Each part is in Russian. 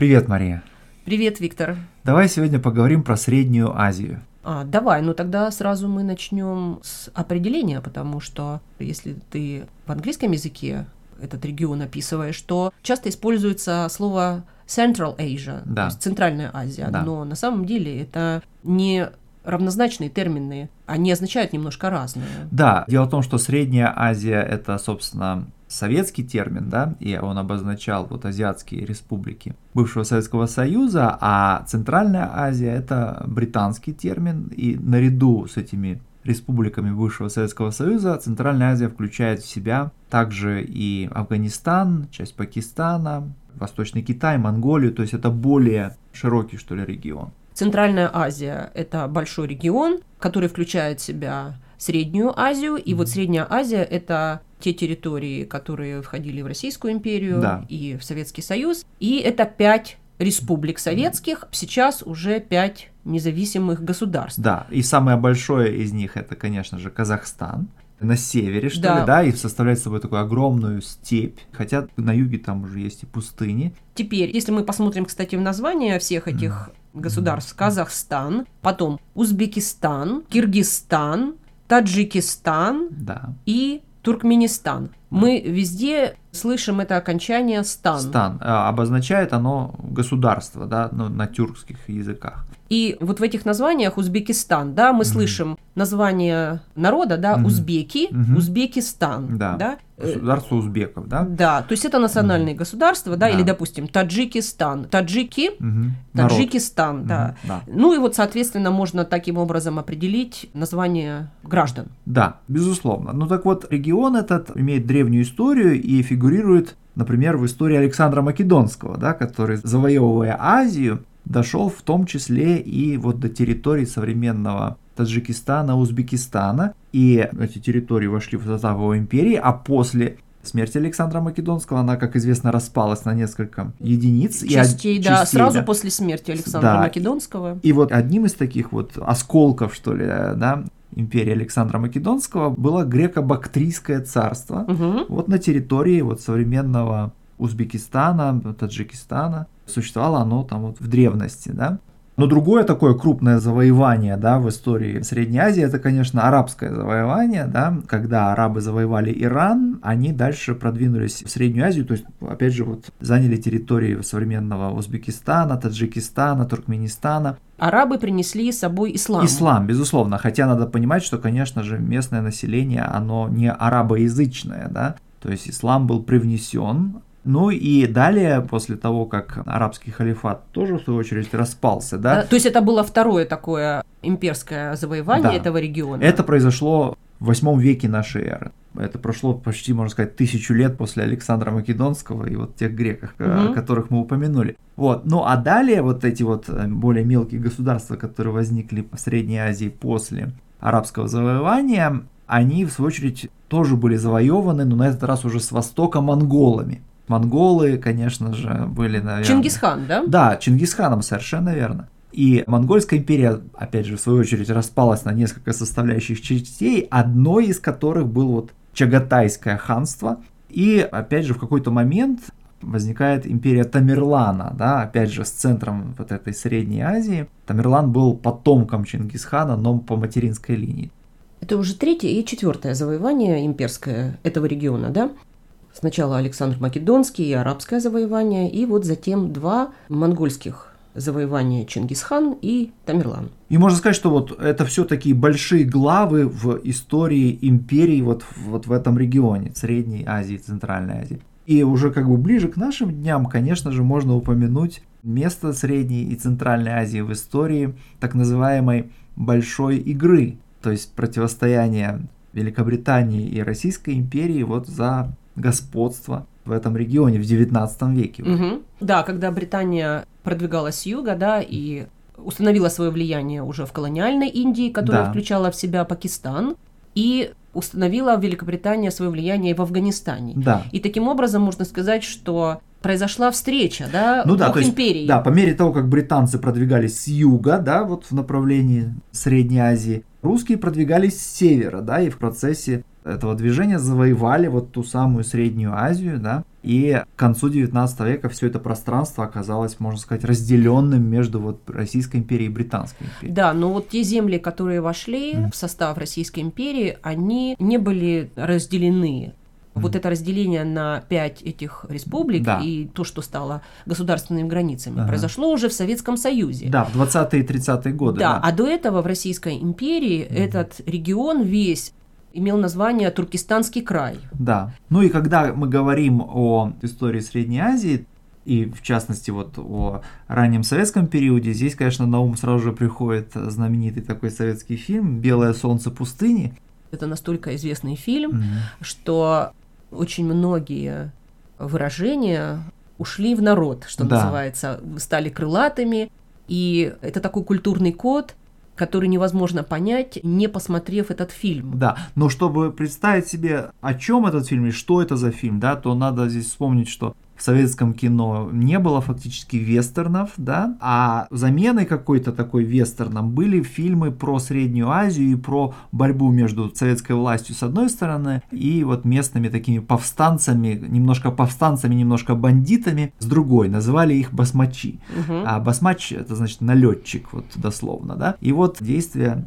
Привет, Мария. Привет, Виктор. Давай сегодня поговорим про Среднюю Азию. Давай, ну тогда сразу мы начнем с определения, потому что если ты в английском языке этот регион описываешь, то часто используется слово Central Asia, да, то есть Центральная Азия, да, но на самом деле это не равнозначные термины, они означают немножко разные. Да, дело в том, что Средняя Азия — это, собственно, советский термин, да, и он обозначал вот азиатские республики бывшего Советского Союза, а Центральная Азия — это британский термин, и наряду с этими республиками бывшего Советского Союза Центральная Азия включает в себя также и Афганистан, часть Пакистана, Восточный Китай, Монголию, то есть это более широкий, что ли, регион. Центральная Азия — это большой регион, который включает в себя Среднюю Азию, и вот Средняя Азия — это те территории, которые входили в Российскую империю, да, и в Советский Союз, и это 5 республик советских, сейчас уже 5 независимых государств. Да, и самое большое из них — это, конечно же, Казахстан. На севере, что да, ли, да, и составляет собой такую огромную степь, хотя на юге там уже есть и пустыни. Теперь, если мы посмотрим, кстати, в название всех этих государств, Казахстан, потом Узбекистан, Киргизстан, Таджикистан, да, и Туркменистан. Да. Мы везде слышим это окончание «стан». «Стан». Обозначает оно государство, да, ну, на тюркских языках. И вот в этих названиях Узбекистан, да, мы слышим название народа, да, узбеки, Узбекистан, да, да. Государство узбеков, да? Да, то есть это национальные государства, да, да, или, допустим, Таджикистан, таджики, Таджикистан, да, да. Ну и вот, соответственно, можно таким образом определить название граждан. Да, безусловно. Ну так вот, регион этот имеет древнюю историю и фигурирует, например, в истории Александра Македонского, да, который, завоевывая Азию, дошел в том числе и вот до территорий современного Таджикистана, Узбекистана, и эти территории вошли в состав его империи, а после смерти Александра Македонского она, как известно, распалась на несколько единиц. Частей, и да, частей, сразу да, после смерти Александра, да, Македонского. И вот одним из таких вот осколков, что ли, да, империи Александра Македонского было греко-бактрийское царство, вот на территории вот современного Узбекистана, Таджикистана. Существовало оно там вот в древности, да. Но другое такое крупное завоевание, да, в истории Средней Азии, это, конечно, арабское завоевание, да, когда арабы завоевали Иран, они дальше продвинулись в Среднюю Азию, то есть, опять же, вот заняли территории современного Узбекистана, Таджикистана, Туркменистана. Арабы принесли с собой ислам. Ислам, безусловно, хотя надо понимать, что, конечно же, местное население, оно не арабоязычное, да, то есть ислам был привнесен. Ну и далее, после того, как арабский халифат тоже, в свою очередь, распался, да? То есть это было второе такое имперское завоевание, да, этого региона? Это произошло в 8 веке нашей эры. Это прошло почти, можно сказать, 1000 лет после Александра Македонского и вот тех греков, о которых мы упомянули. Вот. Ну а далее вот эти вот более мелкие государства, которые возникли в Средней Азии после арабского завоевания, они, в свою очередь, тоже были завоеваны, но на этот раз уже с востока монголами. Монголы, конечно же, были, наверное... Чингисхан, да? Да, Чингисханом, совершенно верно. И Монгольская империя, опять же, в свою очередь, распалась на несколько составляющих частей, одной из которых был вот Чагатайское ханство. И, опять же, в какой-то момент возникает империя Тамерлана, да, опять же, с центром вот этой Средней Азии. Тамерлан был потомком Чингисхана, но по материнской линии. Это уже 3-е и 4-е завоевание имперское этого региона, да? Сначала Александр Македонский и арабское завоевание, и вот затем 2 монгольских завоевания — Чингисхан и Тамерлан. И можно сказать, что вот это все такие большие главы в истории империи вот в этом регионе, Средней Азии, Центральной Азии. И уже как бы ближе к нашим дням, конечно же, можно упомянуть место Средней и Центральной Азии в истории так называемой «большой игры», то есть противостояние Великобритании и Российской империи вот за... господство в этом регионе в 19 веке. Да, когда Британия продвигалась с юга, да, и установила свое влияние уже в колониальной Индии, которая включала в себя Пакистан, и установила Великобритания свое влияние и в Афганистане. Да. И таким образом можно сказать, что произошла встреча, да, ну, двух империй. Да, по мере того, как британцы продвигались с юга, да, вот в направлении Средней Азии, русские продвигались с севера, да, и в процессе этого движения завоевали вот ту самую Среднюю Азию, да, И к концу 19 века все это пространство оказалось, можно сказать, разделенным между вот Российской империей и Британской империей. Да, но вот те земли, которые вошли в состав Российской империи, они не были разделены. Вот это разделение на 5 этих республик, да, и то, что стало государственными границами, произошло уже в Советском Союзе. Да, в 20-е и 30-е годы. Да, а до этого в Российской империи этот регион весь имел название Туркестанский край. Да. Ну и когда мы говорим о истории Средней Азии, и в частности вот о раннем советском периоде, здесь, конечно, на ум сразу же приходит знаменитый такой советский фильм «Белое солнце пустыни». Это настолько известный фильм, что очень многие выражения ушли в народ, что называется, стали крылатыми. И это такой культурный код, который невозможно понять, не посмотрев этот фильм. Да, но чтобы представить себе, о чем этот фильм и что это за фильм, да, то надо здесь вспомнить, что в советском кино не было фактически вестернов, да, а заменой какой-то такой вестерном были фильмы про Среднюю Азию и про борьбу между советской властью с одной стороны и вот местными такими повстанцами, немножко бандитами с другой. Называли их басмачи. А басмач — это значит налетчик, вот дословно, да. И вот действие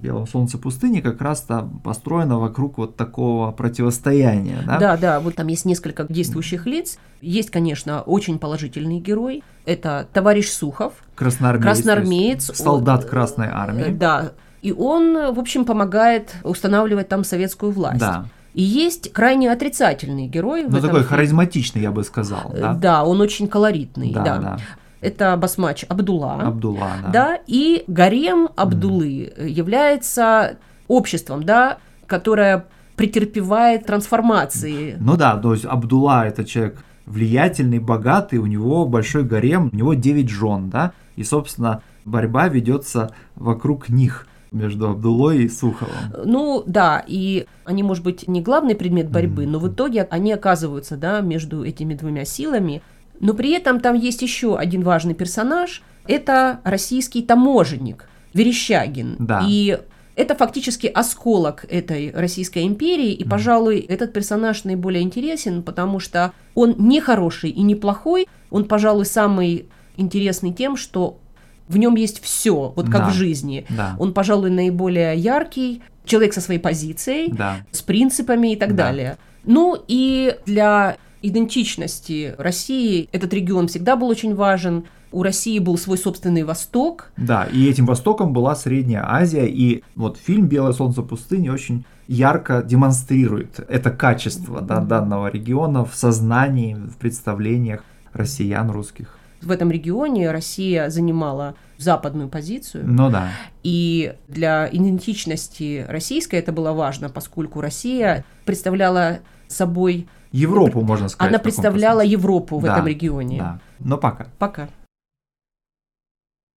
«Белого солнца пустыни» как раз-то построено вокруг вот такого противостояния. Да? Да, да, вот там есть несколько действующих лиц. Есть, конечно, очень положительный герой. Это товарищ Сухов. Красноармеец. Солдат Красной Армии. Да, и он, в общем, помогает устанавливать там советскую власть. Да. И есть крайне отрицательный герой. Ну, такой харизматичный, я бы сказал. Да, да, он очень колоритный. Да, да, да. Это басмач Абдулла, да. Да, и гарем Абдуллы является обществом, да, которое претерпевает трансформации. Ну да, то есть Абдулла — это человек влиятельный, богатый, у него большой гарем, у него 9 жен, да, и, собственно, борьба ведется вокруг них, между Абдуллой и Суховым. Ну да, и они, может быть, не главный предмет борьбы, но в итоге они оказываются, да, между этими двумя силами. Но при этом там есть еще один важный персонаж. Это российский таможенник Верещагин. Да. И это фактически осколок этой Российской империи. И, пожалуй, этот персонаж наиболее интересен, потому что он не хороший и не плохой. Он, пожалуй, самый интересный тем, что в нем есть все, вот как в жизни. Да. Он, пожалуй, наиболее яркий, человек со своей позицией, с принципами и так далее. Ну и для идентичности России этот регион всегда был очень важен. У России был свой собственный Восток. Да, и этим Востоком была Средняя Азия. И вот фильм «Белое солнце пустыни» очень ярко демонстрирует это качество данного региона в сознании, в представлениях россиян, русских. В этом регионе Россия занимала западную позицию. Ну да. И для идентичности российской это было важно, поскольку Россия представляла собой Европу, можно сказать. Она представляла Европу в этом регионе. Да. Но пока.